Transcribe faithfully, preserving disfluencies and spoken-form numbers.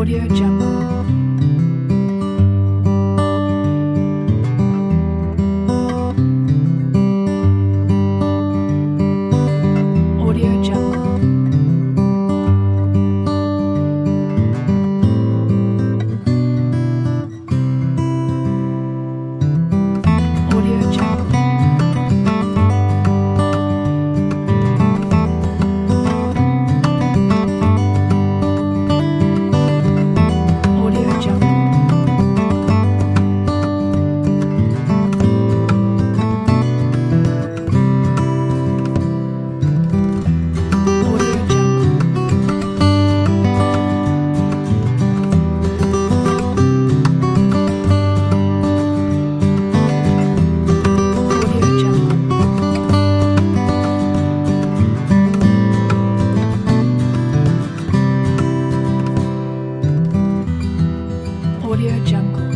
AudioJungle. AudioJungle.